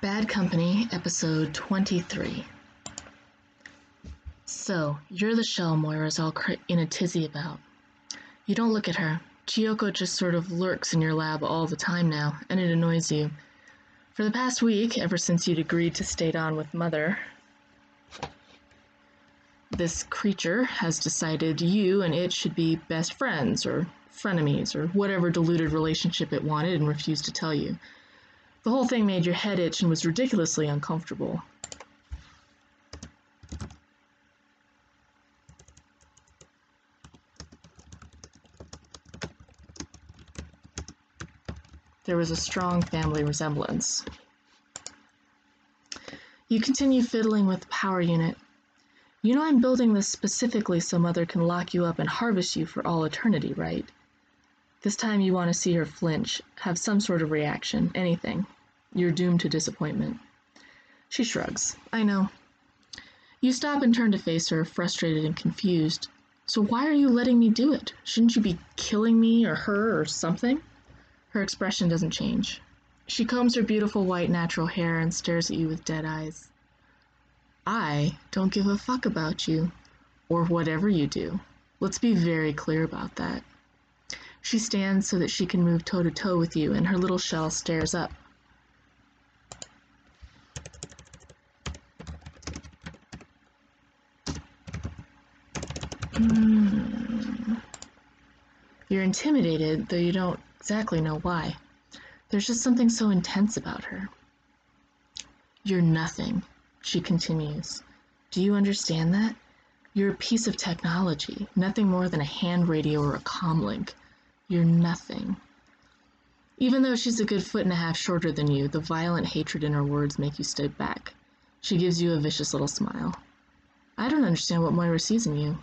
Bad Company, episode 23. So, you're the shell Moira's all in a tizzy about. You don't look at her. Chiyoko just sort of lurks in your lab all the time now, and it annoys you. For the past week, ever since you'd agreed to stay on with Mother, this creature has decided you and it should be best friends, or frenemies, or whatever deluded relationship it wanted and refused to tell you. The whole thing made your head itch and was ridiculously uncomfortable. There was a strong family resemblance. You continue fiddling with the power unit. You know I'm building this specifically so Mother can lock you up and harvest you for all eternity, right? This time you want to see her flinch, have some sort of reaction, anything. You're doomed to disappointment. She shrugs. I know. You stop and turn to face her, frustrated and confused. So why are you letting me do it? Shouldn't you be killing me or her or something? Her expression doesn't change. She combs her beautiful white natural hair and stares at you with dead eyes. I don't give a fuck about you, or whatever you do. Let's be very clear about that. She stands so that she can move toe-to-toe with you, and her little shell stares up. You're intimidated, though you don't exactly know why. There's just something so intense about her. You're nothing, she continues. Do you understand that? You're a piece of technology, nothing more than a hand radio or a comlink. You're nothing. Even though she's a good foot and a half shorter than you, the violent hatred in her words make you step back. She gives you a vicious little smile. I don't understand what Moira sees in you.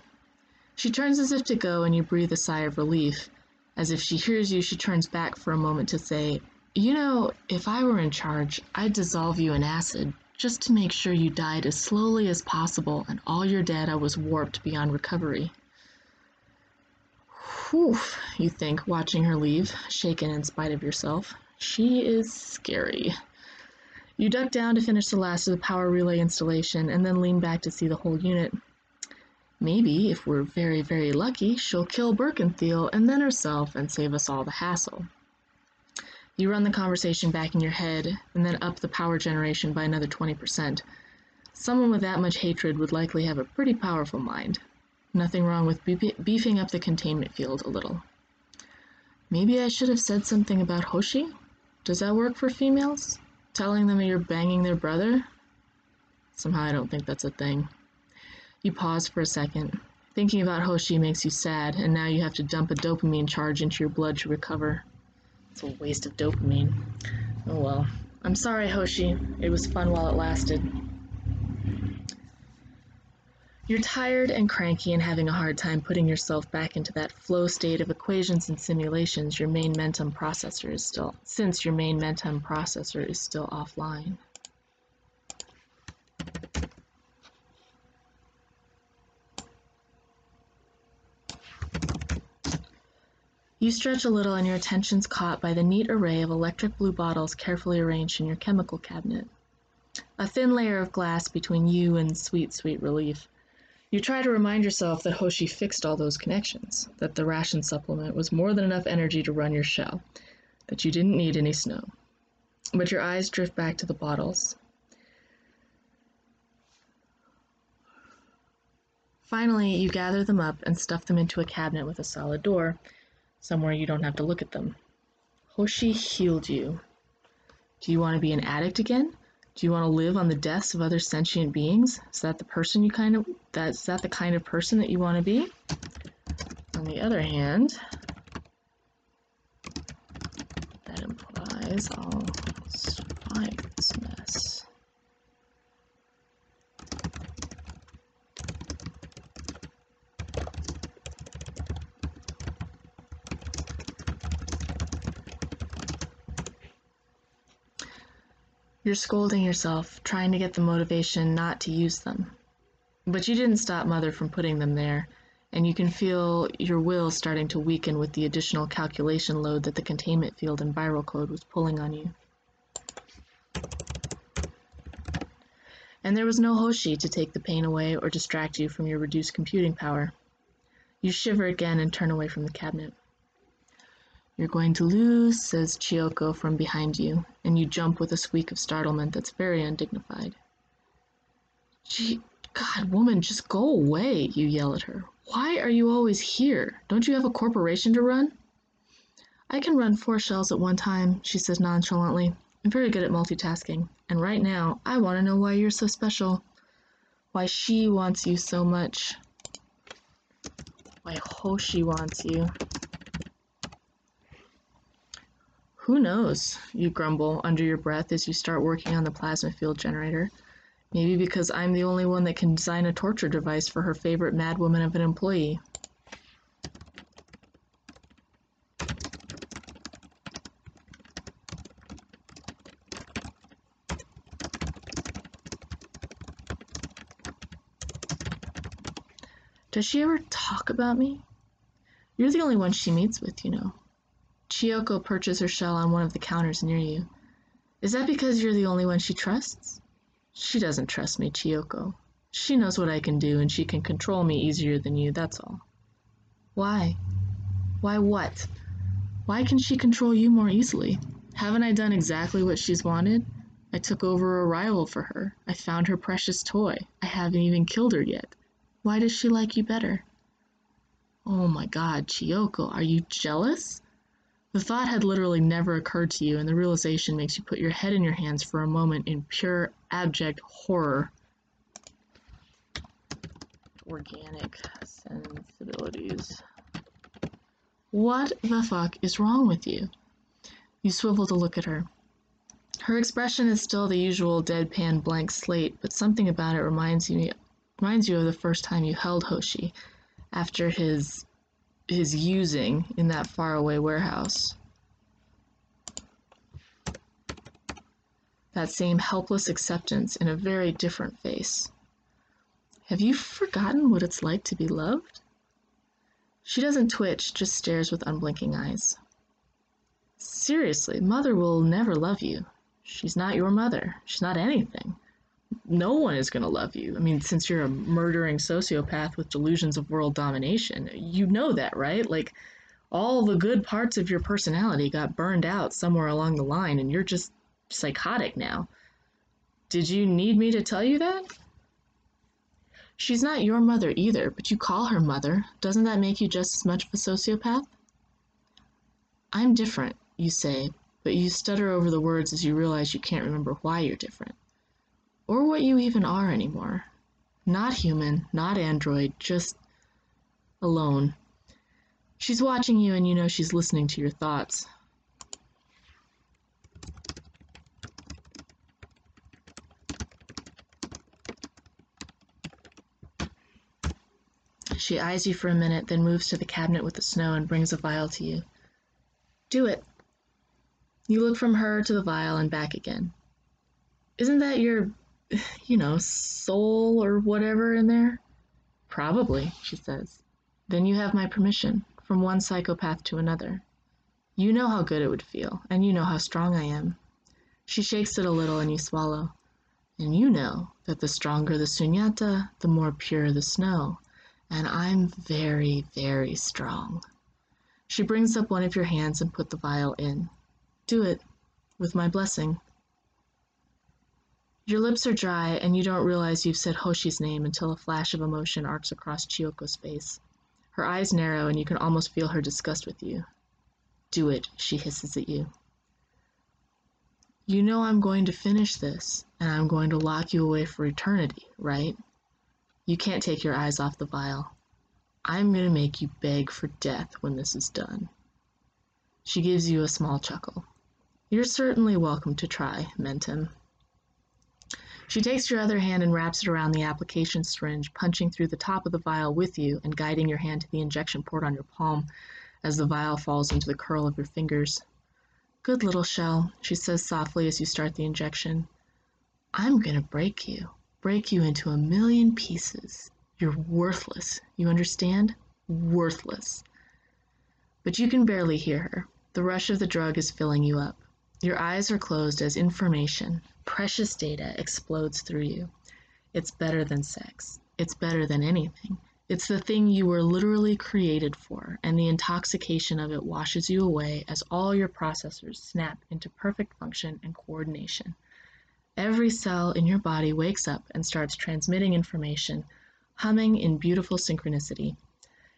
She turns as if to go, and you breathe a sigh of relief. As if she hears you, she turns back for a moment to say, You know, if I were in charge, I'd dissolve you in acid, just to make sure you died as slowly as possible and all your data was warped beyond recovery. Whew, you think, watching her leave, shaken in spite of yourself. She is scary. You duck down to finish the last of the power relay installation and then lean back to see the whole unit. Maybe, if we're very, very lucky, she'll kill Birkenthiel and then herself and save us all the hassle. You run the conversation back in your head and then up the power generation by another 20%. Someone with that much hatred would likely have a pretty powerful mind. Nothing wrong with beefing up the containment field a little. Maybe I should have said something about Hoshi? Does that work for females? Telling them you're banging their brother? Somehow I don't think that's a thing. You pause for a second. Thinking about Hoshi makes you sad, and now you have to dump a dopamine charge into your blood to recover. It's a waste of dopamine. Oh well. I'm sorry, Hoshi. It was fun while it lasted. You're tired and cranky and having a hard time putting yourself back into that flow state of equations and simulations your main Mentum processor is still offline. You stretch a little and your attention's caught by the neat array of electric blue bottles carefully arranged in your chemical cabinet. A thin layer of glass between you and sweet, sweet relief. You try to remind yourself that Hoshi fixed all those connections, that the ration supplement was more than enough energy to run your shell, that you didn't need any snow. But your eyes drift back to the bottles. Finally, you gather them up and stuff them into a cabinet with a solid door, somewhere you don't have to look at them. Hoshi healed you. Do you want to be an addict again? Do you want to live on the deaths of other sentient beings? Is that the kind of person that you want to be? On the other hand, that implies I'll survive this mess. You're scolding yourself, trying to get the motivation not to use them. But you didn't stop Mother from putting them there, and you can feel your will starting to weaken with the additional calculation load that the containment field and viral code was pulling on you. and there was no Hoshi to take the pain away or distract you from your reduced computing power. You shiver again and turn away from the cabinet. "You're going to lose," says Chiyoko from behind you, and you jump with a squeak of startlement that's very undignified. "Gee, God, woman, just go away," you yell at her. "Why are you always here? Don't you have a corporation to run?" "I can run 4 shells at one time," she says nonchalantly. "I'm very good at multitasking, and right now I want to know why you're so special. Why she wants you so much. Why Hoshi wants you." "Who knows?" you grumble under your breath as you start working on the plasma field generator. "Maybe because I'm the only one that can design a torture device for her favorite madwoman of an employee." "Does she ever talk about me?" "You're the only one she meets with, you know." Chiyoko perches her shell on one of the counters near you. "Is that because you're the only one she trusts?" "She doesn't trust me, Chiyoko. She knows what I can do, and she can control me easier than you, that's all." "Why? Why what? Why can she control you more easily? Haven't I done exactly what she's wanted? I took over a rival for her. I found her precious toy. I haven't even killed her yet. Why does she like you better?" "Oh my God, Chiyoko, are you jealous?" The thought had literally never occurred to you, and the realization makes you put your head in your hands for a moment in pure, abject horror. Organic sensibilities. What the fuck is wrong with you? You swivel to look at her. Her expression is still the usual deadpan blank slate, but something about it reminds you of the first time you held Hoshi, after his using in that faraway warehouse. That same helpless acceptance in a very different face. "Have you forgotten what it's like to be loved?" She doesn't twitch, just stares with unblinking eyes. "Seriously, Mother will never love you. She's not your mother. She's not anything. No one is going to love you. I mean, since you're a murdering sociopath with delusions of world domination, you know that, right? Like, all the good parts of your personality got burned out somewhere along the line, and you're just psychotic now. Did you need me to tell you that?" "She's not your mother either, but you call her Mother. Doesn't that make you just as much of a sociopath?" "I'm different," you say, but you stutter over the words as you realize you can't remember why you're different. Or what you even are anymore. Not human, not android, just alone. She's watching you, and you know she's listening to your thoughts. She eyes you for a minute, then moves to the cabinet with the snow and brings a vial to you. "Do it." You look from her to the vial and back again. "Isn't that your... you know, soul or whatever in there?" "Probably," she says. "Then you have my permission, from one psychopath to another. You know how good it would feel, and you know how strong I am." She shakes it a little and you swallow. "And you know that the stronger the sunyata, the more pure the snow. And I'm very, very strong." She brings up one of your hands and put the vial in. "Do it, with my blessing." Your lips are dry, and you don't realize you've said Hoshi's name until a flash of emotion arcs across Chiyoko's face. Her eyes narrow, and you can almost feel her disgust with you. "Do it," she hisses at you. "You know I'm going to finish this, and I'm going to lock you away for eternity, right?" You can't take your eyes off the vial. "I'm going to make you beg for death when this is done." She gives you a small chuckle. "You're certainly welcome to try, Mentum." She takes your other hand and wraps it around the application syringe, punching through the top of the vial with you and guiding your hand to the injection port on your palm as the vial falls into the curl of your fingers. "Good little shell," she says softly as you start the injection. "I'm going to break you into a million pieces. You're worthless, you understand? Worthless." But you can barely hear her. The rush of the drug is filling you up. Your eyes are closed as information, precious data, explodes through you. It's better than sex. It's better than anything. It's the thing you were literally created for, and the intoxication of it washes you away as all your processors snap into perfect function and coordination. Every cell in your body wakes up and starts transmitting information, humming in beautiful synchronicity.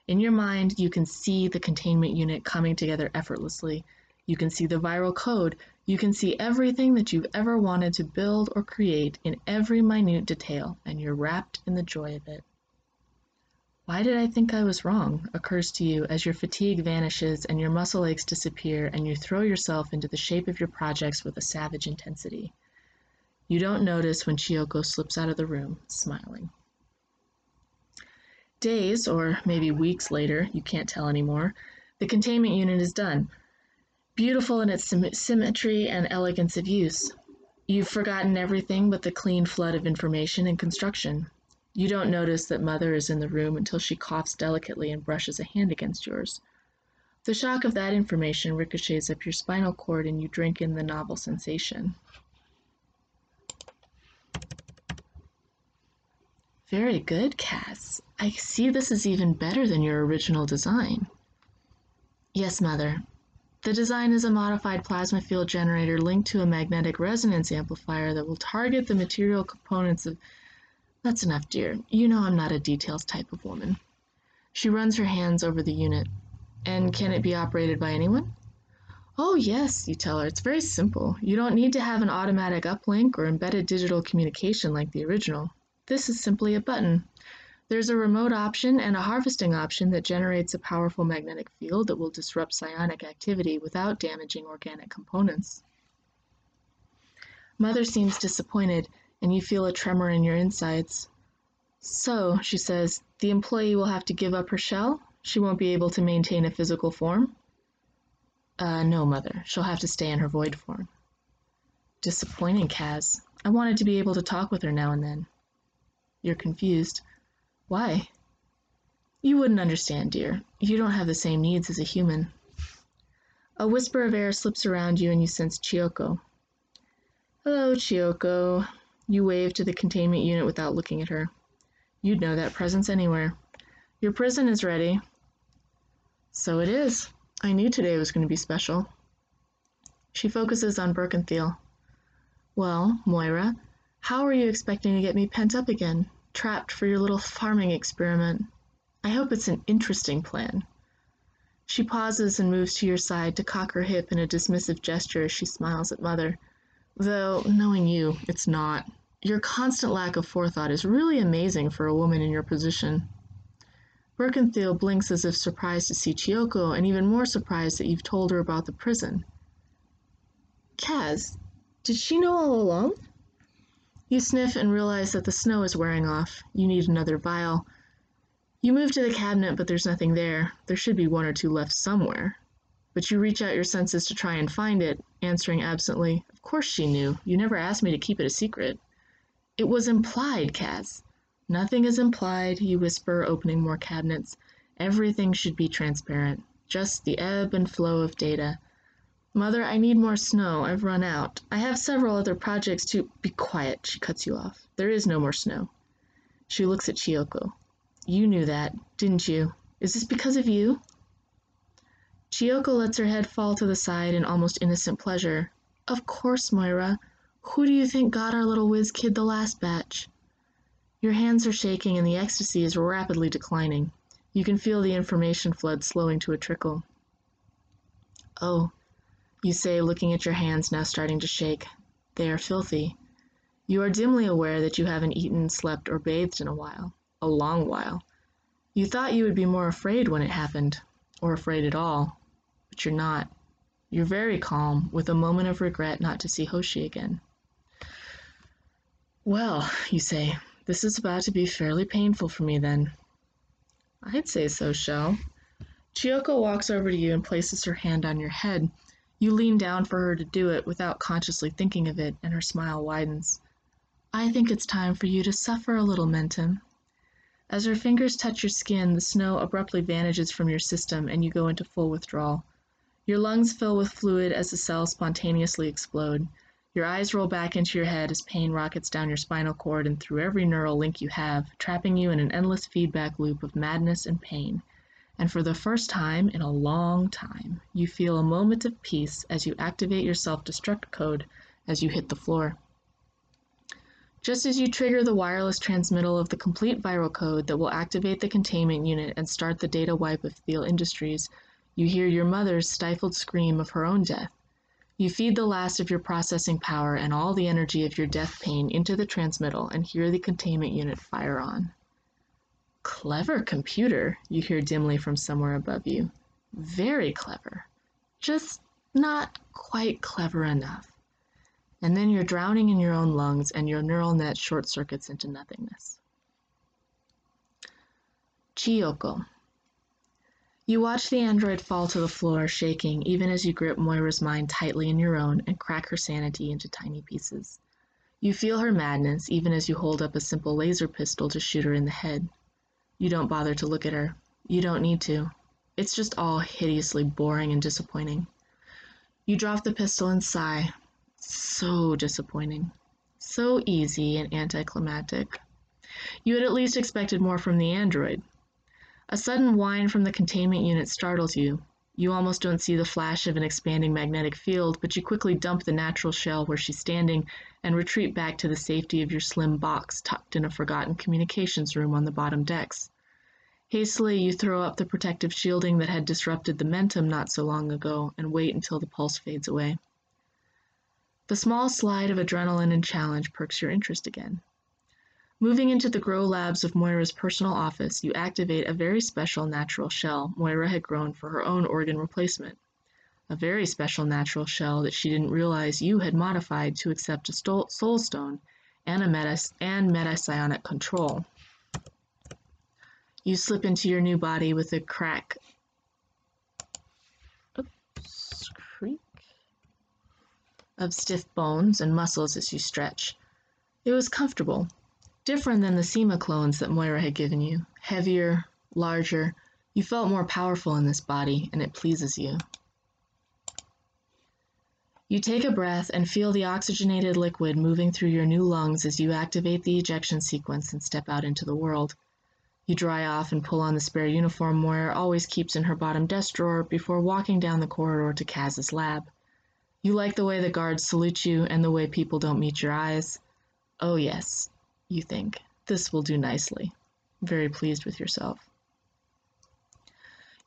In your mind, you can see the containment unit coming together effortlessly. You can see the viral code. You can see everything that you've ever wanted to build or create in every minute detail, and you're wrapped in the joy of it. Why did I think I was wrong? Occurs to you as your fatigue vanishes and your muscle aches disappear, and you throw yourself into the shape of your projects with a savage intensity. You don't notice when Chiyoko slips out of the room, smiling. Days, or maybe weeks later, you can't tell anymore, the containment unit is done. Beautiful in its symmetry and elegance of use. You've forgotten everything but the clean flood of information and construction. You don't notice that Mother is in the room until she coughs delicately and brushes a hand against yours. The shock of that information ricochets up your spinal cord and you drink in the novel sensation. Very good, Cass. I see this is even better than your original design. Yes, Mother. The design is a modified plasma field generator linked to a magnetic resonance amplifier that will target the material components of... That's enough, dear. You know I'm not a details type of woman. She runs her hands over the unit. And can it be operated by anyone? Oh, yes, you tell her. It's very simple. You don't need to have an automatic uplink or embedded digital communication like the original. This is simply a button. There's a remote option and a harvesting option that generates a powerful magnetic field that will disrupt psionic activity without damaging organic components. Mother seems disappointed, and you feel a tremor in your insides. So, she says, the employee will have to give up her shell? She won't be able to maintain a physical form? No, Mother. She'll have to stay in her void form. Disappointing, Kaz. I wanted to be able to talk with her now and then. You're confused. Why? You wouldn't understand, dear. You don't have the same needs as a human. A whisper of air slips around you and you sense Chiyoko. Hello, Chiyoko. You wave to the containment unit without looking at her. You'd know that presence anywhere. Your prison is ready. So it is. I knew today was going to be special. She focuses on Birkenthiel. Well, Moira, how are you expecting to get me pent up again? Trapped for your little farming experiment. I hope it's an interesting plan. She pauses and moves to your side to cock her hip in a dismissive gesture as she smiles at Mother. Though, knowing you, it's not. Your constant lack of forethought is really amazing for a woman in your position. Birkenthiel blinks as if surprised to see Chiyoko and even more surprised that you've told her about the prison. Kaz, did she know all along? You sniff and realize that the snow is wearing off. You need another vial. You move to the cabinet, but there's nothing there. There should be one or two left somewhere. But you reach out your senses to try and find it, answering absently, "Of course she knew. You never asked me to keep it a secret." "It was implied, Kaz." "Nothing is implied," you whisper, opening more cabinets. "Everything should be transparent. Just the ebb and flow of data." Mother, I need more snow. I've run out. I have several other projects to... Be quiet, she cuts you off. There is no more snow. She looks at Chiyoko. You knew that, didn't you? Is this because of you? Chiyoko lets her head fall to the side in almost innocent pleasure. Of course, Moira. Who do you think got our little whiz kid the last batch? Your hands are shaking and the ecstasy is rapidly declining. You can feel the information flood slowing to a trickle. Oh... You say, looking at your hands now starting to shake. They are filthy. You are dimly aware that you haven't eaten, slept, or bathed in a while. A long while. You thought you would be more afraid when it happened, or afraid at all, but you're not. You're very calm, with a moment of regret not to see Hoshi again. Well, you say, this is about to be fairly painful for me then. I'd say so, Shell. Chiyoko walks over to you and places her hand on your head. You lean down for her to do it without consciously thinking of it, and her smile widens. I think it's time for you to suffer a little, Mentum. As her fingers touch your skin, the snow abruptly vanishes from your system, and you go into full withdrawal. Your lungs fill with fluid as the cells spontaneously explode. Your eyes roll back into your head as pain rockets down your spinal cord and through every neural link you have, trapping you in an endless feedback loop of madness and pain. And for the first time in a long time, you feel a moment of peace as you activate your self-destruct code as you hit the floor. Just as you trigger the wireless transmittal of the complete viral code that will activate the containment unit and start the data wipe of Thiel Industries, you hear your mother's stifled scream of her own death. You feed the last of your processing power and all the energy of your death pain into the transmittal and hear the containment unit fire on. "Clever computer," you hear dimly from somewhere above you. "Very clever. Just not quite clever enough." And then you're drowning in your own lungs and your neural net short circuits into nothingness. Chiyoko. You watch the android fall to the floor, shaking, even as you grip Moira's mind tightly in your own and crack her sanity into tiny pieces. You feel her madness, even as you hold up a simple laser pistol to shoot her in the head. You don't bother to look at her. You don't need to. It's just all hideously boring and disappointing. You drop the pistol and sigh. So disappointing. So easy and anticlimactic. You had at least expected more from the android. A sudden whine from the containment unit startles you. You almost don't see the flash of an expanding magnetic field, but you quickly dump the natural shell where she's standing and retreat back to the safety of your slim box tucked in a forgotten communications room on the bottom decks. Hastily, you throw up the protective shielding that had disrupted the Mentum not so long ago and wait until the pulse fades away. The small slide of adrenaline and challenge perks your interest again. Moving into the grow labs of Moira's personal office, you activate a very special natural shell Moira had grown for her own organ replacement. A very special natural shell that she didn't realize you had modified to accept a soul stone and meta-psionic control. You slip into your new body with a crack. Of stiff bones and muscles as you stretch. It was comfortable, different than the SEMA clones that Moira had given you. Heavier, larger, you felt more powerful in this body, and it pleases you. You take a breath and feel the oxygenated liquid moving through your new lungs as you activate the ejection sequence and step out into the world. You dry off and pull on the spare uniform Moira always keeps in her bottom desk drawer before walking down the corridor to Kaz's lab. You like the way the guards salute you and the way people don't meet your eyes. Oh yes, you think, this will do nicely. Very pleased with yourself.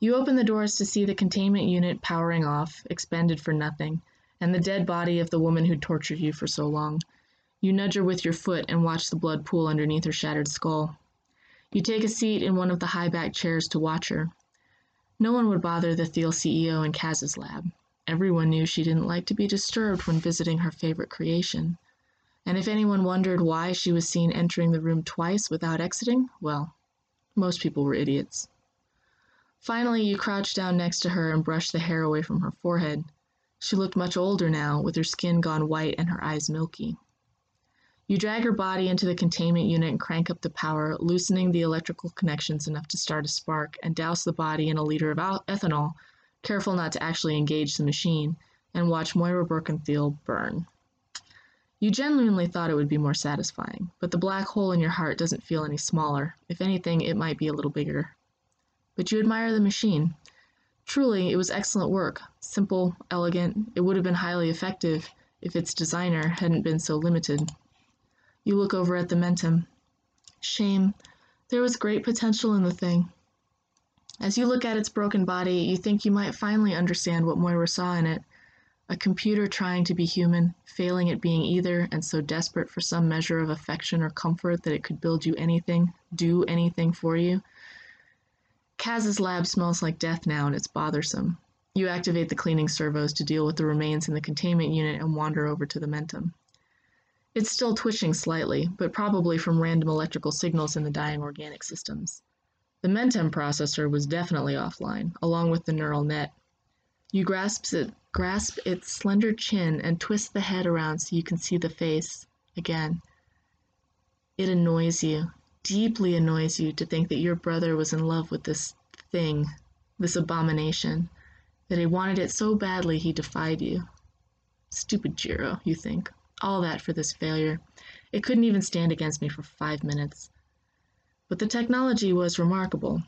You open the doors to see the containment unit powering off, expended for nothing, and the dead body of the woman who tortured you for so long. You nudge her with your foot and watch the blood pool underneath her shattered skull. You take a seat in one of the high-backed chairs to watch her. No one would bother the Thiel CEO in Kaz's lab. Everyone knew she didn't like to be disturbed when visiting her favorite creation. And if anyone wondered why she was seen entering the room twice without exiting, well, most people were idiots. Finally, you crouch down next to her and brush the hair away from her forehead. She looked much older now, with her skin gone white and her eyes milky. You drag her body into the containment unit and crank up the power, loosening the electrical connections enough to start a spark and douse the body in a liter of ethanol, careful not to actually engage the machine, and watch Moira Birkenthiel burn. You genuinely thought it would be more satisfying, but the black hole in your heart doesn't feel any smaller. If anything, it might be a little bigger. But you admire the machine. Truly, it was excellent work. Simple, elegant, it would have been highly effective if its designer hadn't been so limited. You look over at the Mentum. Shame. There was great potential in the thing. As you look at its broken body, you think you might finally understand what Moira saw in it. A computer trying to be human, failing at being either, and so desperate for some measure of affection or comfort that it could build you anything, do anything for you. Kaz's lab smells like death now, and it's bothersome. You activate the cleaning servos to deal with the remains in the containment unit and wander over to the Mentum. It's still twitching slightly, but probably from random electrical signals in the dying organic systems. The Mentum processor was definitely offline, along with the neural net. You grasp its slender chin and twist the head around so you can see the face again. It annoys you, deeply annoys you, to think that your brother was in love with this thing, this abomination, that he wanted it so badly he defied you. Stupid Jiro, you think. All that for this failure. It couldn't even stand against me for 5 minutes. But the technology was remarkable.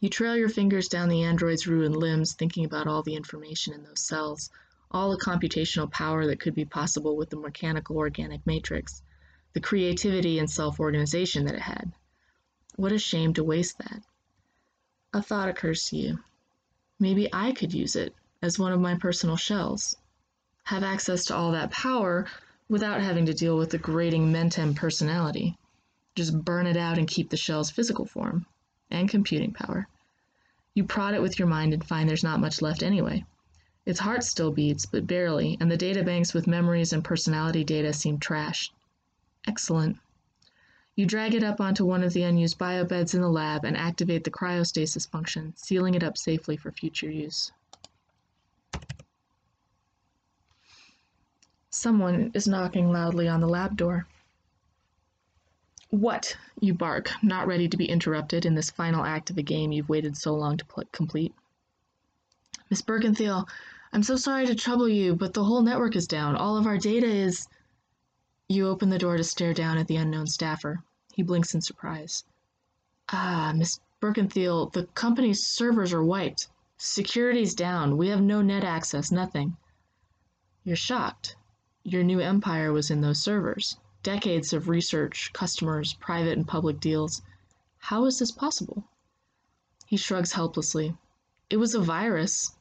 You trail your fingers down the android's ruined limbs, thinking about all the information in those cells, all the computational power that could be possible with the mechanical organic matrix, the creativity and self-organization that it had. What a shame to waste that. A thought occurs to you. Maybe I could use it as one of my personal shells. Have access to all that power without having to deal with the grating Mentum personality. Just burn it out and keep the shell's physical form and computing power. You prod it with your mind and find there's not much left anyway. Its heart still beats, but barely, and the databanks with memories and personality data seem trashed. Excellent. You drag it up onto one of the unused biobeds in the lab and activate the cryostasis function, sealing it up safely for future use. Someone is knocking loudly on the lab door. "What?" you bark, not ready to be interrupted in this final act of a game you've waited so long to complete. "Miss Birkenthiel, I'm so sorry to trouble you, but the whole network is down. All of our data is..." You open the door to stare down at the unknown staffer. He blinks in surprise. "Ah, Miss Birkenthiel, the company's servers are wiped. Security's down. We have no net access, nothing." You're shocked. Your new empire was in those servers. Decades of research, customers, private and public deals. How is this possible? He shrugs helplessly. "It was a virus."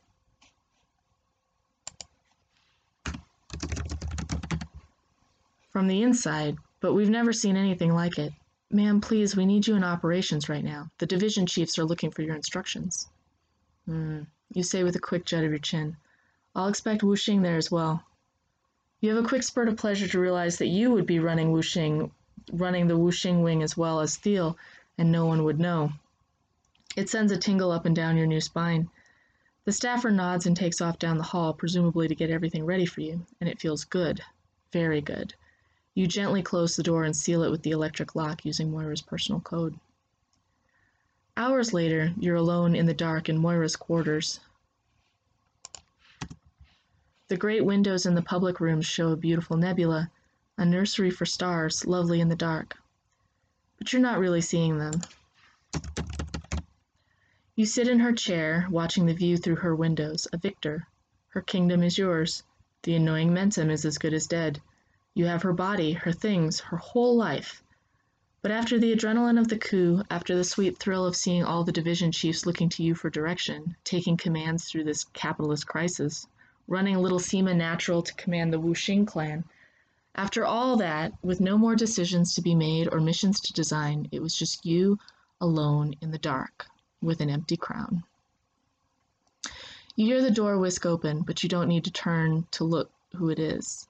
"From the inside, but we've never seen anything like it. Ma'am, please, we need you in operations right now. The division chiefs are looking for your instructions." You say with a quick jut of your chin. "I'll expect Wu Xing there as well." You have a quick spurt of pleasure to realize that you would be running the Wu Xing wing as well as Thiel, and no one would know. It sends a tingle up and down your new spine. The staffer nods and takes off down the hall, presumably to get everything ready for you, and it feels good, very good. You gently close the door and seal it with the electric lock using Moira's personal code. Hours later, you're alone in the dark in Moira's quarters. The great windows in the public rooms show a beautiful nebula, a nursery for stars, lovely in the dark. But you're not really seeing them. You sit in her chair, watching the view through her windows, a victor. Her kingdom is yours. The annoying Mentum is as good as dead. You have her body, her things, her whole life. But after the adrenaline of the coup, after the sweet thrill of seeing all the division chiefs looking to you for direction, taking commands through this capitalist crisis, running little Seema natural to command the Wu Xing clan, after all that, with no more decisions to be made or missions to design, it was just you alone in the dark, with an empty crown. You hear the door whisk open, but you don't need to turn to look who it is.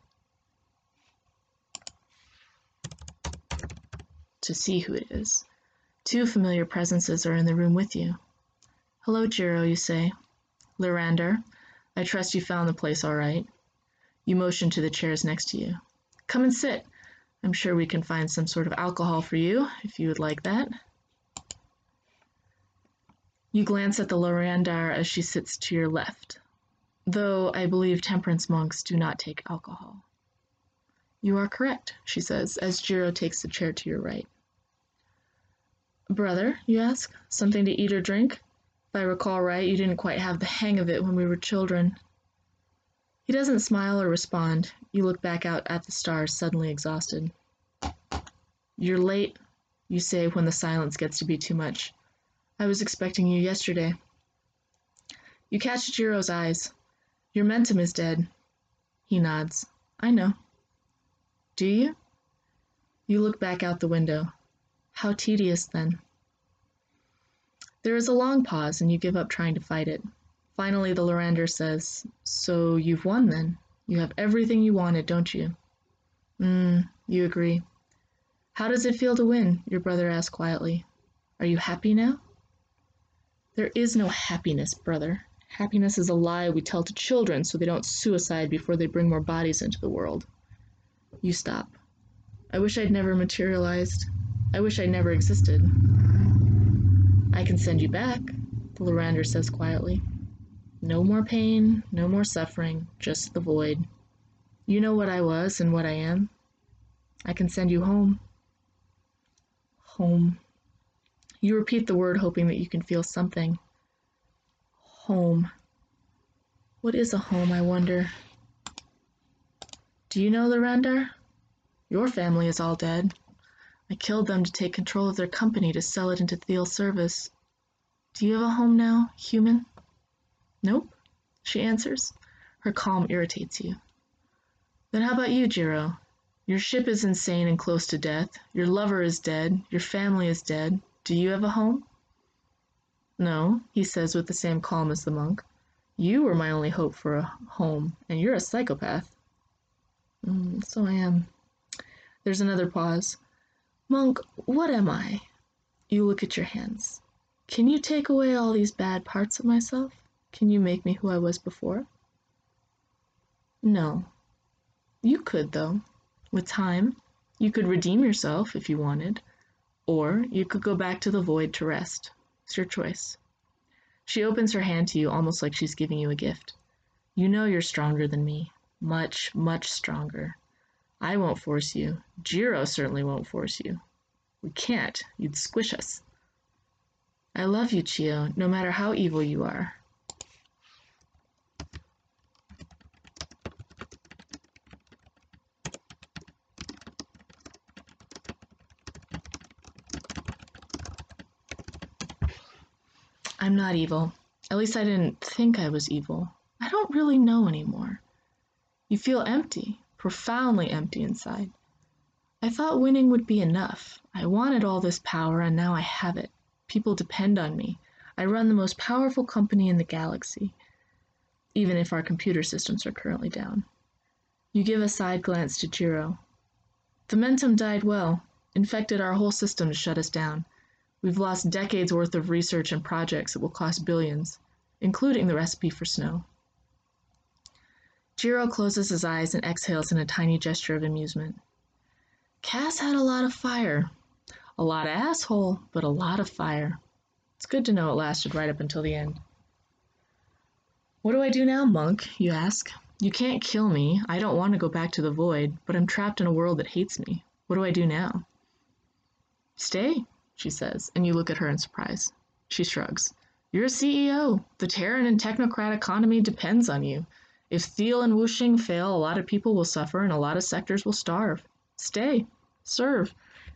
To see who it is. Two familiar presences are in the room with you. "Hello, Jiro," you say. "Lorandar, I trust you found the place all right." You motion to the chairs next to you. "Come and sit. I'm sure we can find some sort of alcohol for you, if you would like that." You glance at the Lorandar as she sits to your left, though I believe temperance monks do not take alcohol. "You are correct," she says, as Jiro takes the chair to your right. "Brother," you ask, "something to eat or drink? If I recall right, you didn't quite have the hang of it when we were children." He doesn't smile or respond. You look back out at the stars, suddenly exhausted. "You're late," you say when the silence gets to be too much. "I was expecting you yesterday." You catch Jiro's eyes. "Your Mentum is dead." He nods. "I know." "Do you?" You look back out the window. "How tedious, then." There is a long pause, and you give up trying to fight it. Finally, the Lorandar says, "So you've won, then. You have everything you wanted, don't you?" You agree. "How does it feel to win?" your brother asks quietly. "Are you happy now?" "There is no happiness, brother. Happiness is a lie we tell to children so they don't suicide before they bring more bodies into the world." You stop. "I wish I'd never materialized. I wish I never existed." "I can send you back," the Lorandar says quietly. "No more pain, no more suffering, just the void. You know what I was and what I am. I can send you home. Home. You repeat the word, hoping that you can feel something. Home. What is a home, I wonder? Do you know, Lorandar? Your family is all dead. I killed them to take control of their company to sell it into Thiel's service. Do you have a home now, human? Nope, she answers. Her calm irritates you. Then how about you, Jiro? Your ship is insane and close to death. Your lover is dead. Your family is dead. Do you have a home? No, he says with the same calm as the monk. You were my only hope for a home, and you're a psychopath. So I am. There's another pause. Monk, what am I? You look at your hands. Can you take away all these bad parts of myself? Can you make me who I was before? No. You could, though. With time, you could redeem yourself if you wanted, or you could go back to the void to rest. It's your choice. She opens her hand to you almost like she's giving you a gift. You know you're stronger than me. Much, much stronger. I won't force you. Jiro certainly won't force you. We can't. You'd squish us. I love you, Chiyo, no matter how evil you are. I'm not evil. At least I didn't think I was evil. I don't really know anymore. You feel empty, profoundly empty inside. I thought winning would be enough. I wanted all this power, and now I have it. People depend on me. I run the most powerful company in the galaxy, even if our computer systems are currently down. You give a side glance to Jiro. The Mentum died well, infected our whole system to shut us down. We've lost decades worth of research and projects that will cost billions, including the recipe for snow. Jiro closes his eyes and exhales in a tiny gesture of amusement. Cass had a lot of fire. A lot of asshole, but a lot of fire. It's good to know it lasted right up until the end. What do I do now, monk? You ask. You can't kill me. I don't want to go back to the void, but I'm trapped in a world that hates me. What do I do now? Stay, she says, and you look at her in surprise. She shrugs. You're a CEO. The Terran and technocrat economy depends on you. If Thiel and Wu Xing fail, a lot of people will suffer and a lot of sectors will starve. Stay. Serve.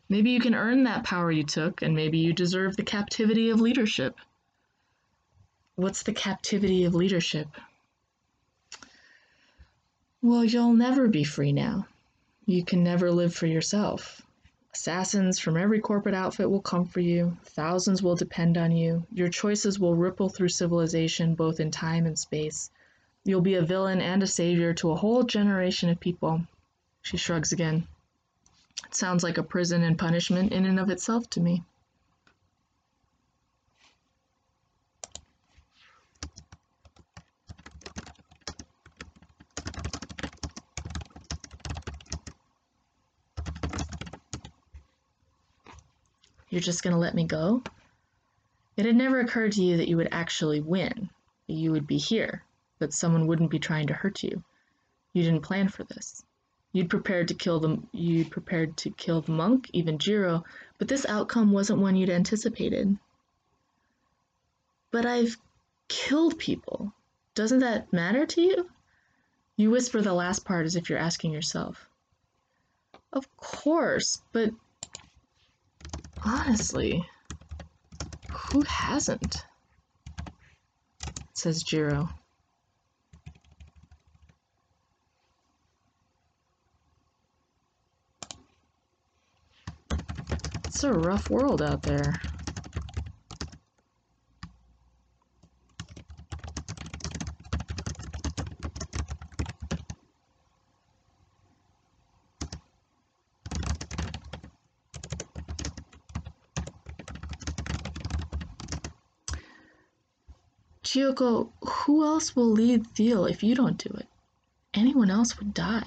Maybe you can earn that power you took, and maybe you deserve the captivity of leadership. What's the captivity of leadership? Well, you'll never be free now. You can never live for yourself. Assassins from every corporate outfit will come for you. Thousands will depend on you. Your choices will ripple through civilization, both in time and space. You'll be a villain and a savior to a whole generation of people. She shrugs again. It sounds like a prison and punishment in and of itself to me. You're just going to let me go? It had never occurred to you that you would actually win, that you would be here, that someone wouldn't be trying to hurt you. You didn't plan for this. You'd prepared to kill the monk, even Jiro, but this outcome wasn't one you'd anticipated. But I've killed people. Doesn't that matter to you? You whisper the last part as if you're asking yourself. Of course, but honestly, who hasn't? Says Jiro. It's a rough world out there. Chiyoko, who else will lead Thiel if you don't do it? Anyone else would die.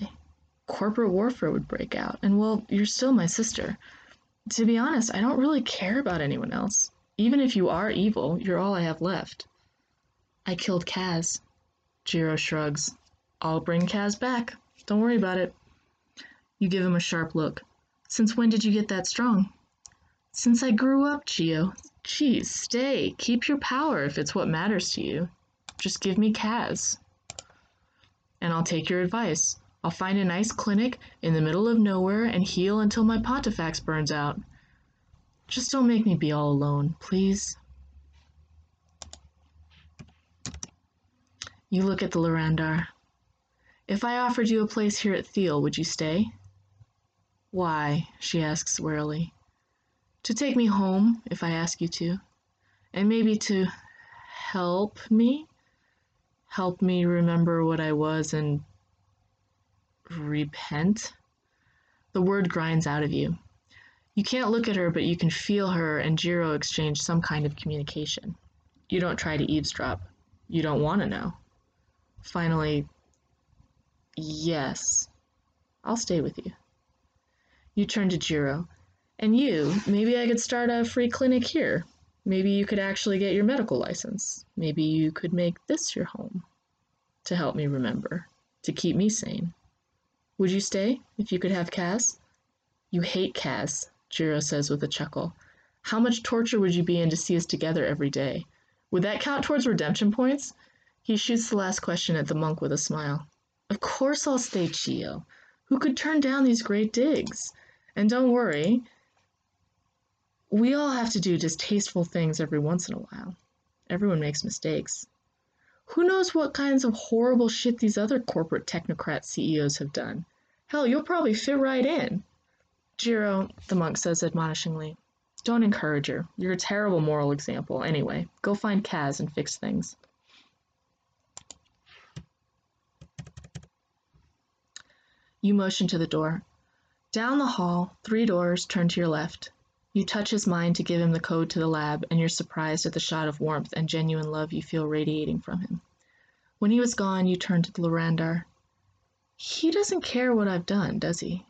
Corporate warfare would break out, and well, you're still my sister. To be honest, I don't really care about anyone else. Even if you are evil, you're all I have left. I killed Kaz. Jiro shrugs. I'll bring Kaz back. Don't worry about it. You give him a sharp look. Since when did you get that strong? Since I grew up, Gio. Geez, stay. Keep your power if it's what matters to you. Just give me Kaz. And I'll take your advice. I'll find a nice clinic in the middle of nowhere and heal until my Pontifex burns out. Just don't make me be all alone, please. You look at the Lorandar. If I offered you a place here at Thiel, would you stay? Why? She asks warily. To take me home, if I ask you to. And maybe to help me? Help me remember what I was and repent? The word grinds out of you. You can't look at her, but you can feel her and Jiro exchange some kind of communication. You don't try to eavesdrop. You don't want to know. Finally, yes, I'll stay with you. You turn to Jiro. And you, maybe I could start a free clinic here. Maybe you could actually get your medical license. Maybe you could make this your home to help me remember, to keep me sane. Would you stay if you could have Cass? You hate Cass, Jiro says with a chuckle. How much torture would you be in to see us together every day? Would that count towards redemption points? He shoots the last question at the monk with a smile. Of course I'll stay, Chio. Who could turn down these great digs? And don't worry, we all have to do distasteful things every once in a while. Everyone makes mistakes. Who knows what kinds of horrible shit these other corporate technocrat CEOs have done? Hell, you'll probably fit right in. Jiro, the monk says admonishingly, don't encourage her. You're a terrible moral example. Anyway, go find Kaz and fix things. You motion to the door. Down the hall, 3 doors turn to your left. You touch his mind to give him the code to the lab, and you're surprised at the shot of warmth and genuine love you feel radiating from him. When he was gone, you turn to the Lorandar. He doesn't care what I've done, does he?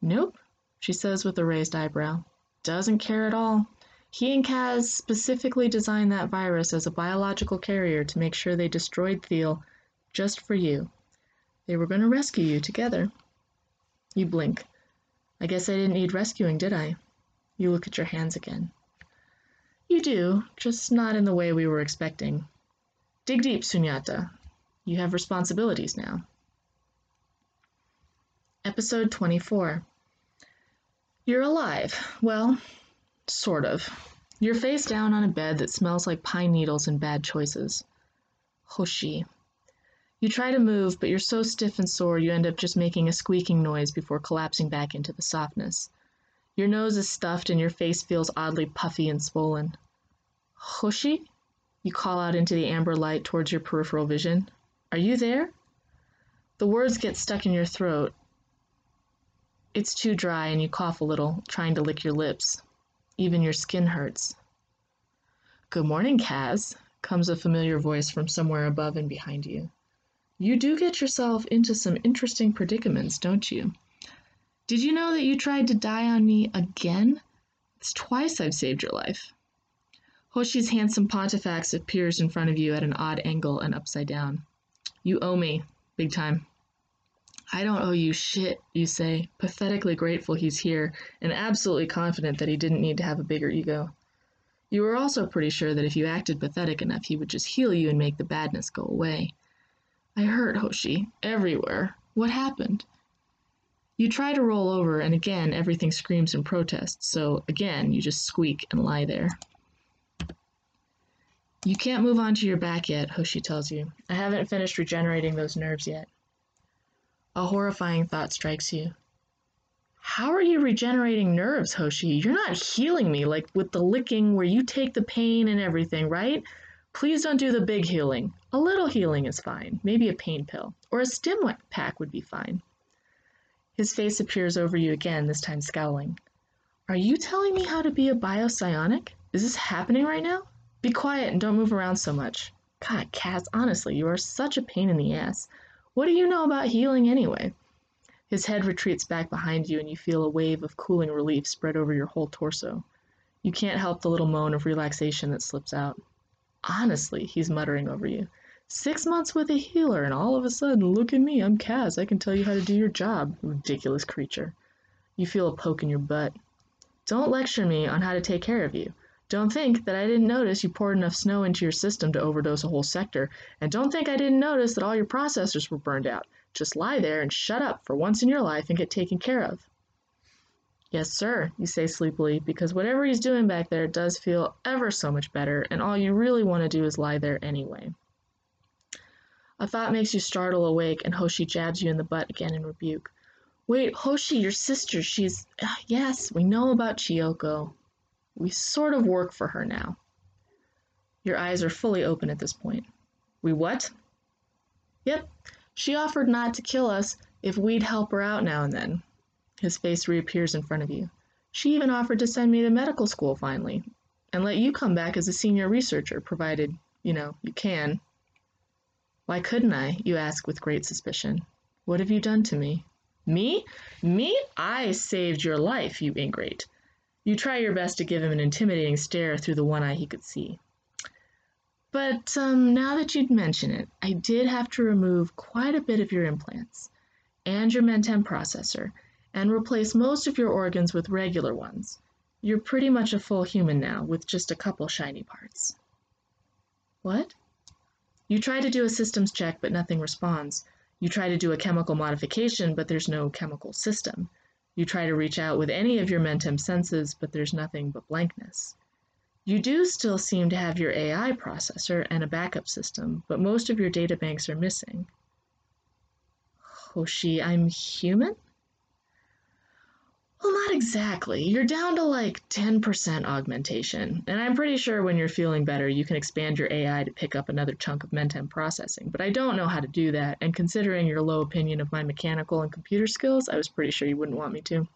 Nope, she says with a raised eyebrow. Doesn't care at all. He and Kaz specifically designed that virus as a biological carrier to make sure they destroyed Thiel just for you. They were going to rescue you together. You blink. I guess I didn't need rescuing, did I? You look at your hands again. You do, just not in the way we were expecting. Dig deep, Sunyata. You have responsibilities now. Episode 24. You're alive. Well, sort of. You're face down on a bed that smells like pine needles and bad choices. Hoshi. You try to move, but you're so stiff and sore you end up just making a squeaking noise before collapsing back into the softness. Your nose is stuffed and your face feels oddly puffy and swollen. Hoshi? You call out into the amber light towards your peripheral vision. Are you there? The words get stuck in your throat. It's too dry and you cough a little, trying to lick your lips. Even your skin hurts. Good morning, Kaz, comes a familiar voice from somewhere above and behind you. You do get yourself into some interesting predicaments, don't you? Did you know that you tried to die on me again? It's twice I've saved your life. Hoshi's handsome Pontifex appears in front of you at an odd angle and upside down. You owe me, big time. I don't owe you shit, you say, pathetically grateful he's here and absolutely confident that he didn't need to have a bigger ego. You were also pretty sure that if you acted pathetic enough, he would just heal you and make the badness go away. I hurt, Hoshi, everywhere. What happened? You try to roll over, and again, everything screams in protest, so again, you just squeak and lie there. You can't move onto your back yet, Hoshi tells you. I haven't finished regenerating those nerves yet. A horrifying thought strikes you. How are you regenerating nerves, Hoshi? You're not healing me, like with the licking where you take the pain and everything, right? Please don't do the big healing. A little healing is fine. Maybe a pain pill. Or a stim pack would be fine. His face appears over you again, this time scowling. Are you telling me how to be a biopsionic? Is this happening right now? Be quiet and don't move around so much. God, Cass, honestly, you are such a pain in the ass. What do you know about healing anyway? His head retreats back behind you and you feel a wave of cooling relief spread over your whole torso. You can't help the little moan of relaxation that slips out. Honestly, he's muttering over you. 6 months with a healer, and all of a sudden, look at me, I'm Kaz, I can tell you how to do your job, ridiculous creature. You feel a poke in your butt. Don't lecture me on how to take care of you. Don't think that I didn't notice you poured enough snow into your system to overdose a whole sector, and don't think I didn't notice that all your processors were burned out. Just lie there and shut up for once in your life and get taken care of. Yes, sir, you say sleepily, because whatever he's doing back there does feel ever so much better, and all you really want to do is lie there anyway. A thought makes you startle awake, and Hoshi jabs you in the butt again in rebuke. Wait, Hoshi, your sister, she's... Yes, we know about Chiyoko. We sort of work for her now. Your eyes are fully open at this point. We what? Yep, she offered not to kill us if we'd help her out now and then. His face reappears in front of you. She even offered to send me to medical school finally, and let you come back as a senior researcher, provided, you know, you can. Why couldn't I? You ask with great suspicion. What have you done to me? Me? Me? I saved your life, you ingrate. You try your best to give him an intimidating stare through the one eye he could see. But now that you'd mention it, I did have to remove quite a bit of your implants, and your Mentum processor, and replace most of your organs with regular ones. You're pretty much a full human now, with just a couple shiny parts. What? You try to do a systems check, but nothing responds. You try to do a chemical modification, but there's no chemical system. You try to reach out with any of your Mentum senses, but there's nothing but blankness. You do still seem to have your AI processor and a backup system, but most of your data banks are missing. Hoshi, I'm human? Well, not exactly. You're down to like 10% augmentation, and I'm pretty sure when you're feeling better you can expand your AI to pick up another chunk of Mentum processing, but I don't know how to do that, and considering your low opinion of my mechanical and computer skills, I was pretty sure you wouldn't want me to.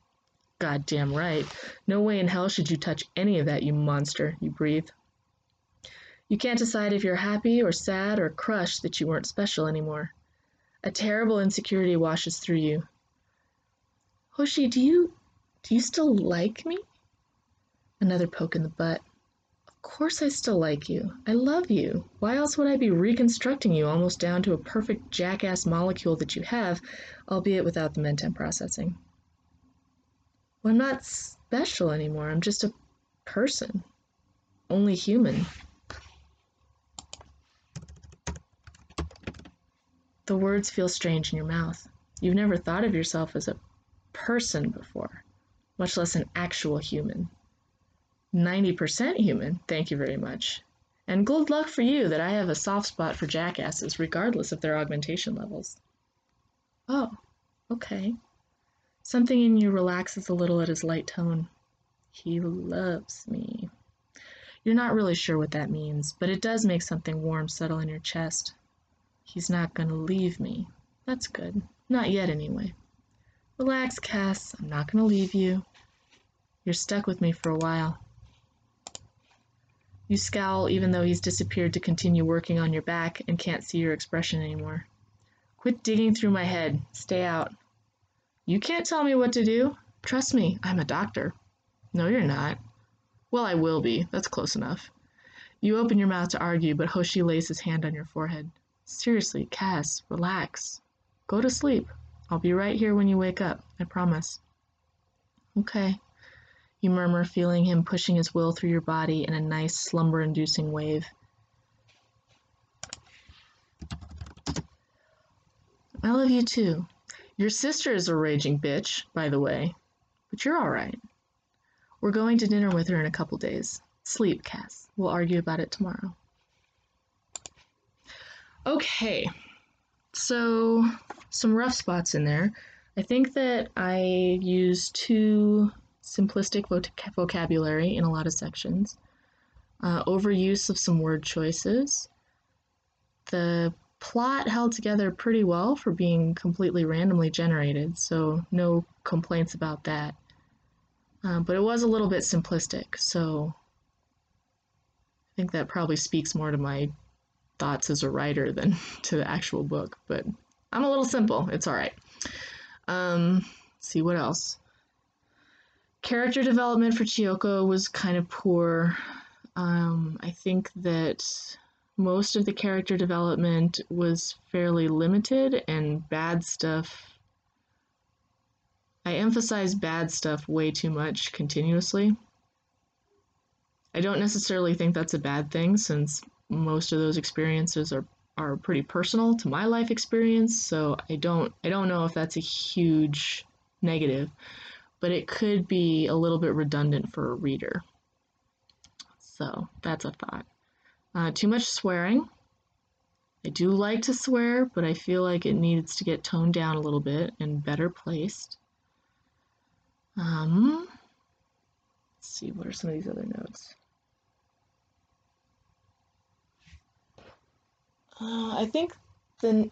Goddamn right. No way in hell should you touch any of that, you monster, you breathe. You can't decide if you're happy or sad or crushed that you weren't special anymore. A terrible insecurity washes through you. Hoshi, do you still like me? Another poke in the butt. Of course I still like you. I love you. Why else would I be reconstructing you almost down to a perfect jackass molecule that you have, albeit without the Mentum processing? Well, I'm not special anymore. I'm just a person. Only human. The words feel strange in your mouth. You've never thought of yourself as a person before, much less an actual human. 90% human, thank you very much. And good luck for you that I have a soft spot for jackasses, regardless of their augmentation levels. Oh, okay. Something in you relaxes a little at his light tone. He loves me. You're not really sure what that means, but it does make something warm settle in your chest. He's not going to leave me. That's good. Not yet, anyway. Relax, Cass. I'm not going to leave you. You're stuck with me for a while. You scowl even though he's disappeared to continue working on your back and can't see your expression anymore. Quit digging through my head. Stay out. You can't tell me what to do. Trust me, I'm a doctor. No, you're not. Well, I will be. That's close enough. You open your mouth to argue, but Hoshi lays his hand on your forehead. Seriously, Cass, relax. Go to sleep. I'll be right here when you wake up, I promise. Okay, you murmur, feeling him pushing his will through your body in a nice slumber-inducing wave. I love you too. Your sister is a raging bitch, by the way, but you're all right. We're going to dinner with her in a couple days. Sleep, Cass. We'll argue about it tomorrow. Okay. So, some rough spots in there. I think that I used too simplistic vocabulary in a lot of sections. Overuse of some word choices. The plot held together pretty well for being completely randomly generated, so no complaints about that. But it was a little bit simplistic, so I think that probably speaks more to my thoughts as a writer than to the actual book, but I'm a little simple. It's all right. See what else. Character development for Chiyoko was kind of poor. I think that most of the character development was fairly limited, and bad stuff, I emphasize bad stuff way too much continuously. I don't necessarily think that's a bad thing, since most of those experiences are pretty personal to my life experience, so I don't know if that's a huge negative, but it could be a little bit redundant for a reader. So that's a thought. Too much swearing. I do like to swear, but I feel like it needs to get toned down a little bit and better placed. Let's see, what are some of these other notes? I think the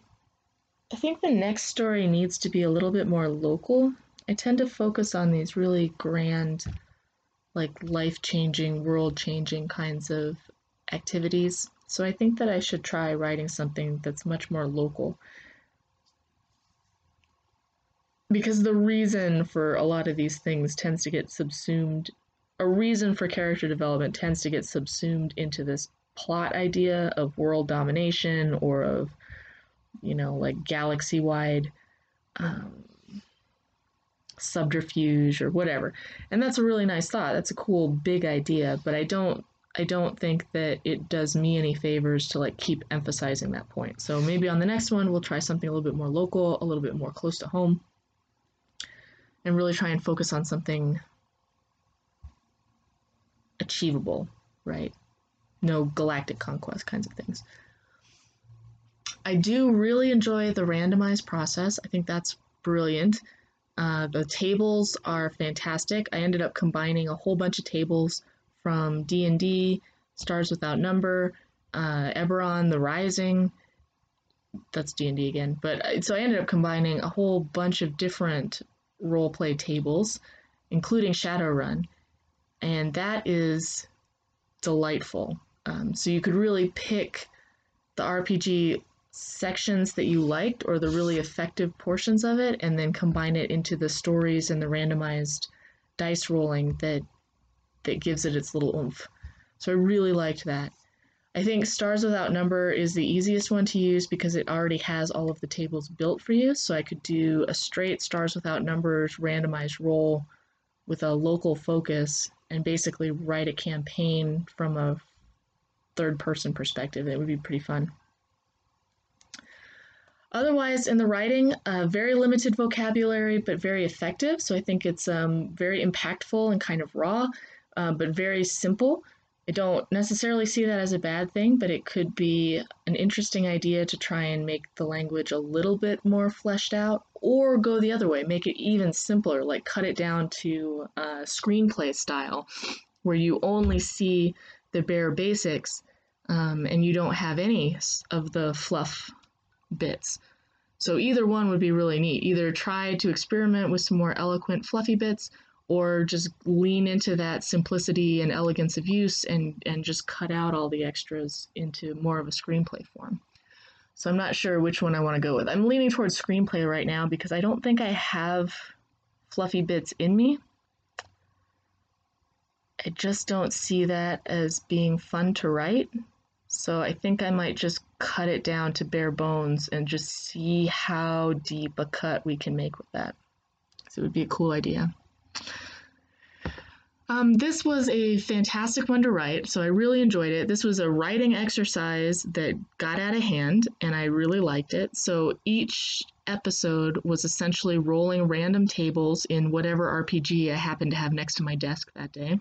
next story needs to be a little bit more local. I tend to focus on these really grand, like life-changing, world-changing kinds of activities. So I think that I should try writing something that's much more local. Because the reason for a lot of these things tends to get subsumed, a reason for character development tends to get subsumed into this plot idea of world domination, or of, you know, like galaxy-wide subterfuge or whatever. And that's a really nice thought. That's a cool big idea, but I don't think that it does me any favors to like keep emphasizing that point. So maybe on the next one, we'll try something a little bit more local, a little bit more close to home, and really try and focus on something achievable, right? No galactic conquest kinds of things. I do really enjoy the randomized process. I think that's brilliant. The tables are fantastic. I ended up combining a whole bunch of tables from D&D, Stars Without Number, Eberron, The Rising. That's D&D again. But so I ended up combining a whole bunch of different role-play tables, including Shadowrun. And that is delightful. So you could really pick the RPG sections that you liked, or the really effective portions of it, and then combine it into the stories and the randomized dice rolling that gives it its little oomph. So I really liked that. I think Stars Without Number is the easiest one to use because it already has all of the tables built for you, so I could do a straight Stars Without Numbers randomized roll with a local focus and basically write a campaign from a third-person perspective. It would be pretty fun. Otherwise, in the writing, very limited vocabulary, but very effective. So I think it's very impactful and kind of raw, but very simple. I don't necessarily see that as a bad thing, but it could be an interesting idea to try and make the language a little bit more fleshed out, or go the other way, make it even simpler, like cut it down to screenplay style, where you only see the bare basics and you don't have any of the fluff bits. So either one would be really neat. Either try to experiment with some more eloquent fluffy bits, or just lean into that simplicity and elegance of use and just cut out all the extras into more of a screenplay form. So I'm not sure which one I want to go with. I'm leaning towards screenplay right now because I don't think I have fluffy bits in me. I just don't see that as being fun to write. So I think I might just cut it down to bare bones and just see how deep a cut we can make with that. So it would be a cool idea. This was a fantastic one to write, so I really enjoyed it. This was a writing exercise that got out of hand, and I really liked it. So each episode was essentially rolling random tables in whatever RPG I happened to have next to my desk that day,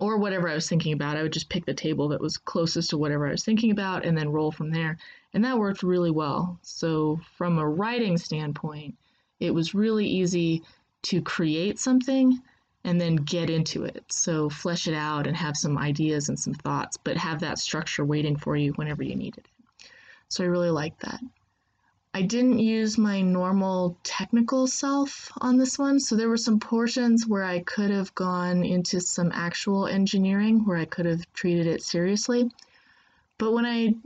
or whatever I was thinking about. I would just pick the table that was closest to whatever I was thinking about and then roll from there. And that worked really well. So from a writing standpoint, it was really easy to create something and then get into it. So flesh it out and have some ideas and some thoughts, but have that structure waiting for you whenever you needed it. So I really liked that. I didn't use my normal technical self on this one, so there were some portions where I could have gone into some actual engineering, where I could have treated it seriously. But when I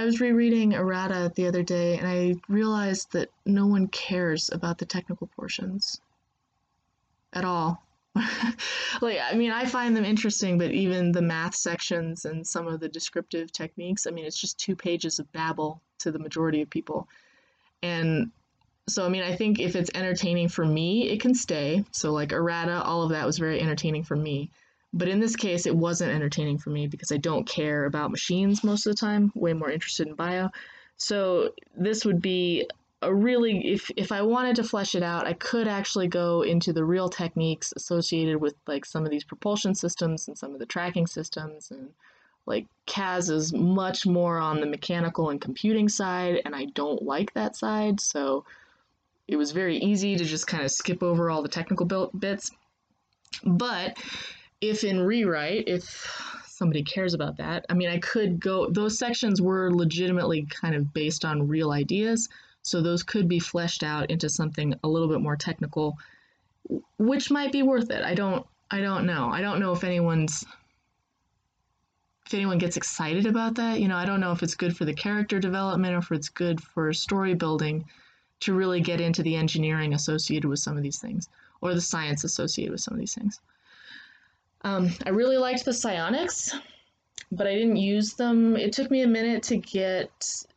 was rereading errata the other day, and I realized that no one cares about the technical portions at all. Like, I mean, I find them interesting, but even the math sections and some of the descriptive techniques, I mean, it's just 2 pages of babble to the majority of people. And so, I mean, I think if it's entertaining for me, it can stay. So like errata, all of that was very entertaining for me. But in this case, it wasn't entertaining for me because I don't care about machines most of the time, way more interested in bio. So this would be a really, if I wanted to flesh it out, I could actually go into the real techniques associated with like some of these propulsion systems and some of the tracking systems. And like Kaz is much more on the mechanical and computing side, and I don't like that side. So it was very easy to just kind of skip over all the technical bits. But if in rewrite, if somebody cares about that, I mean, I could go, those sections were legitimately kind of based on real ideas. So those could be fleshed out into something a little bit more technical, which might be worth it. I don't know. I don't know if anyone gets excited about that. You know, I don't know if it's good for the character development or if it's good for story building to really get into the engineering associated with some of these things or the science associated with some of these things. I really liked the psionics, but I didn't use them. It took me a minute to get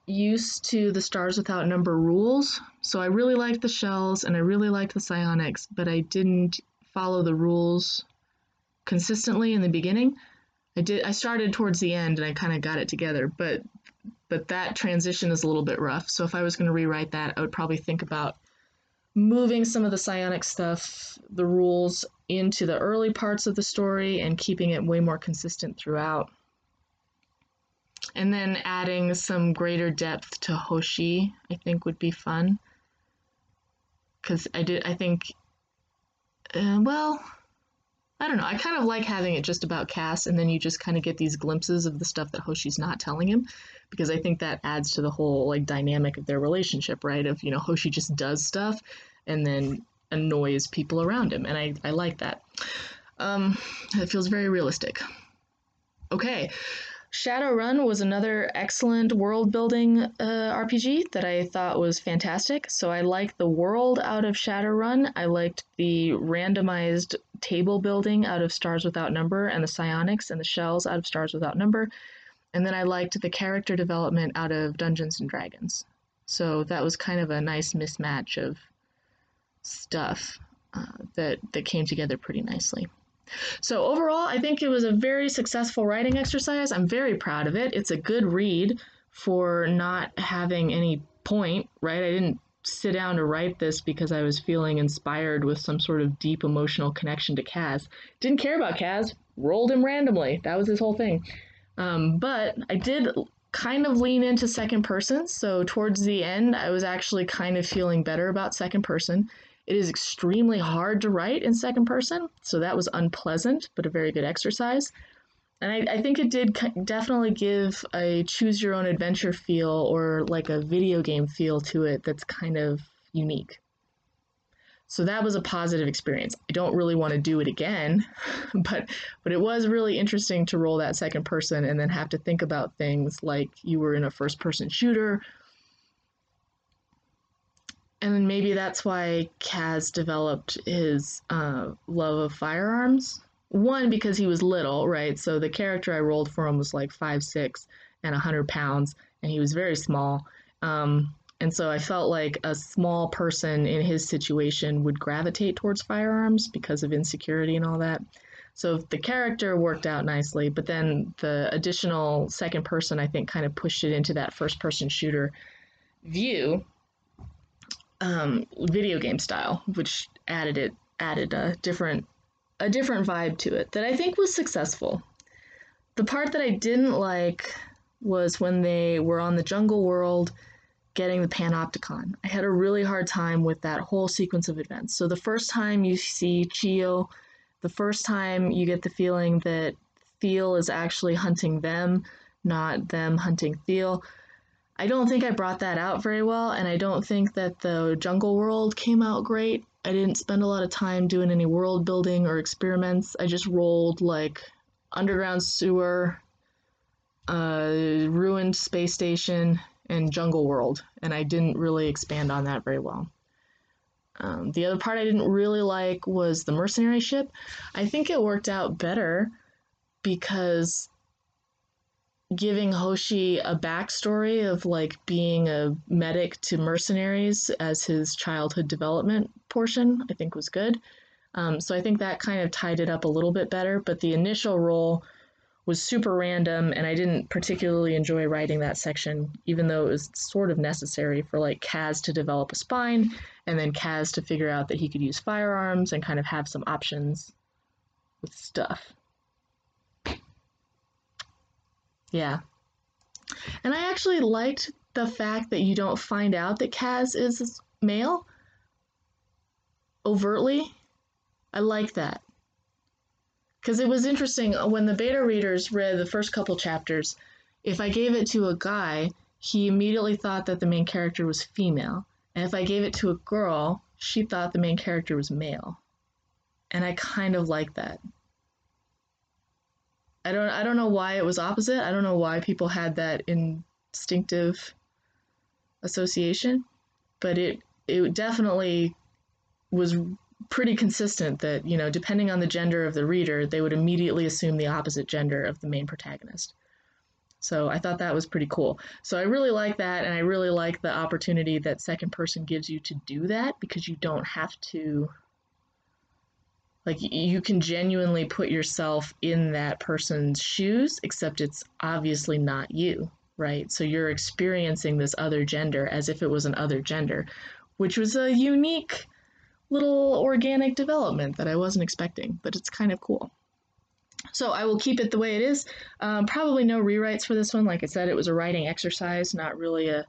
used to the stars without number rules. So I really liked the shells and I really liked the psionics, but I didn't follow the rules consistently in the beginning. I started towards the end and I kind of got it together, but that transition is a little bit rough. So if I was going to rewrite that, I would probably think about moving some of the psionic stuff, the rules, into the early parts of the story and keeping it way more consistent throughout. And then adding some greater depth to Hoshi, I think, would be fun. Because I don't know. I kind of like having it just about Cass, and then you just kind of get these glimpses of the stuff that Hoshi's not telling him, because I think that adds to the whole like dynamic of their relationship, right? Of, you know, Hoshi just does stuff and then annoys people around him, and I like that. It feels very realistic. Okay, Shadowrun was another excellent world-building RPG that I thought was fantastic. So I liked the world out of Shadowrun. I liked the randomized table building out of Stars Without Number and the psionics and the shells out of Stars Without Number. And then I liked the character development out of Dungeons and Dragons. So that was kind of a nice mismatch of stuff that came together pretty nicely. So overall, I think it was a very successful writing exercise. I'm very proud of it. It's a good read for not having any point, right? I didn't sit down to write this because I was feeling inspired with some sort of deep emotional connection to Kaz. Didn't care about Kaz, rolled him randomly. That was his whole thing. But I did kind of lean into second person. So towards the end, I was actually kind of feeling better about second person. It is extremely hard to write in second person. So that was unpleasant, but a very good exercise. And I think it did definitely give a choose your own adventure feel or like a video game feel to it that's kind of unique. So that was a positive experience. I don't really want to do it again, but it was really interesting to roll that second person and then have to think about things like you were in a first-person shooter. And then maybe that's why Kaz developed his love of firearms. One, because he was little, right? So the character I rolled for him was like 5'6" and 100 pounds, and he was very small. And so I felt like a small person in his situation would gravitate towards firearms because of insecurity and all that. So the character worked out nicely, but then the additional second person, I think, kind of pushed it into that first-person shooter view. Video game style, which added a different vibe to it that I think was successful. The part that I didn't like was when they were on the jungle world getting the panopticon. I had a really hard time with that whole sequence of events. So the first time you see Chio, the first time you get the feeling that Thiel is actually hunting them, not them hunting Thiel. I don't think I brought that out very well, and I don't think that the jungle world came out great. I didn't spend a lot of time doing any world building or experiments. I just rolled like underground sewer, ruined space station, and jungle world, and I didn't really expand on that very well. The other part I didn't really like was the mercenary ship. I think it worked out better because giving Hoshi a backstory of like being a medic to mercenaries as his childhood development portion, I think was good. So I think that kind of tied it up a little bit better, but the initial role was super random and I didn't particularly enjoy writing that section, even though it was sort of necessary for like Kaz to develop a spine and then Kaz to figure out that he could use firearms and kind of have some options with stuff. Yeah. And I actually liked the fact that you don't find out that Kaz is male overtly. I like that. Because it was interesting, when the beta readers read the first couple chapters, if I gave it to a guy, he immediately thought that the main character was female. And if I gave it to a girl, she thought the main character was male. And I kind of like that. I don't know why it was opposite. I don't know why people had that instinctive association, but it definitely was pretty consistent that, you know, depending on the gender of the reader, they would immediately assume the opposite gender of the main protagonist. So I thought that was pretty cool. So I really like that, and I really like the opportunity that second person gives you to do that, because you don't have to, like, you can genuinely put yourself in that person's shoes, except it's obviously not you, right? So you're experiencing this other gender as if it was an other gender, which was a unique little organic development that I wasn't expecting, but it's kind of cool. So I will keep it the way it is. Probably no rewrites for this one. Like I said, it was a writing exercise, not really a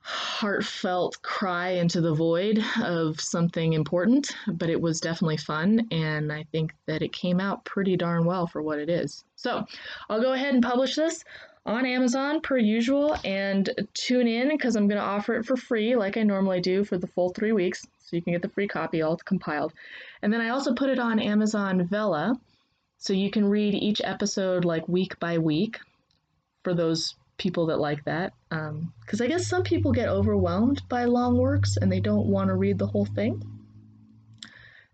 heartfelt cry into the void of something important, but it was definitely fun, and I think that it came out pretty darn well for what it is. So I'll go ahead and publish this on Amazon per usual, and tune in because I'm going to offer it for free like I normally do for the full 3 weeks, so you can get the free copy all compiled. And then I also put it on Amazon Vela, so you can read each episode like week by week for those people that like that, because I guess some people get overwhelmed by long works and they don't want to read the whole thing.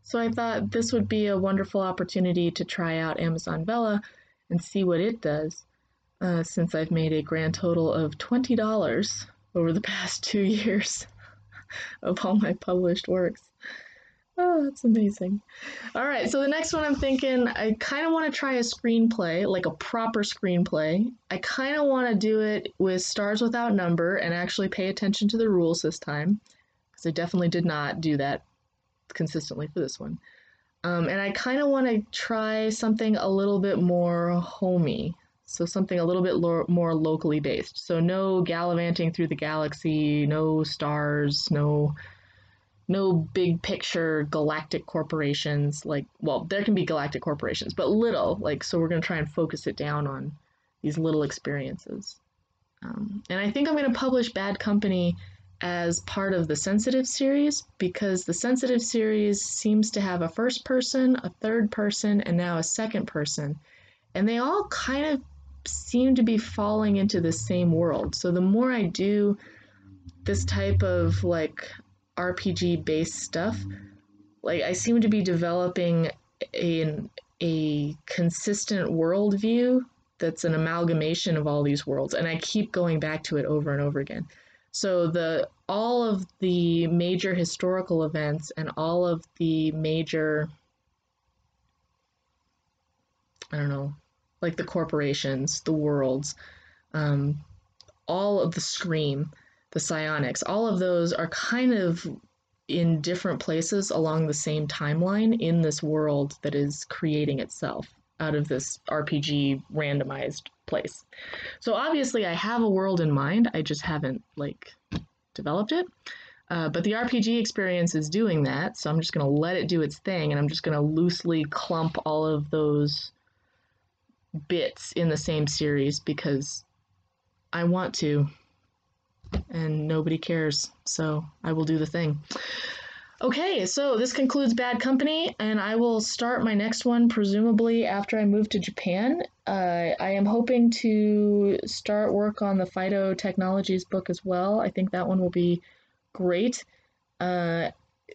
So I thought this would be a wonderful opportunity to try out Amazon Vela and see what it does, since I've made a grand total of $20 over the past 2 years of all my published works. Oh, that's amazing. All right, so the next one I'm thinking, I kind of want to try a screenplay, like a proper screenplay. I kind of want to do it with Stars Without Number and actually pay attention to the rules this time, because I definitely did not do that consistently for this one. And I kind of want to try something a little bit more homey, so something a little bit more locally based. So no gallivanting through the galaxy, no stars, no big picture galactic corporations. Like, well, there can be galactic corporations, but little, like, so we're going to try and focus it down on these little experiences. And I think I'm going to publish Bad Company as part of the Sensitive series, because the Sensitive series seems to have a first person, a third person, and now a second person. And they all kind of seem to be falling into the same world. So the more I do this type of like RPG based stuff, like I seem to be developing a consistent worldview that's an amalgamation of all these worlds, and I keep going back to it over and over again. So all of the major historical events and all of the major, I don't know, like the corporations, the worlds, all of the Scream, the psionics, all of those are kind of in different places along the same timeline in this world that is creating itself out of this RPG randomized place. So obviously I have a world in mind, I just haven't like developed it. But the RPG experience is doing that, so I'm just going to let it do its thing, and I'm just going to loosely clump all of those bits in the same series because I want to. And nobody cares, so I will do the thing. Okay, so this concludes Bad Company, and I will start my next one presumably after I move to Japan. I am hoping to start work on the Phyto Technologies book as well. I think that one will be great.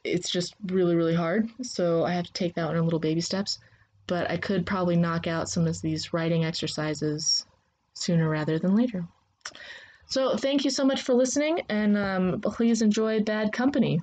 It's just really, really hard, so I have to take that one in little baby steps. But I could probably knock out some of these writing exercises sooner rather than later. So thank you so much for listening, and please enjoy Bad Company.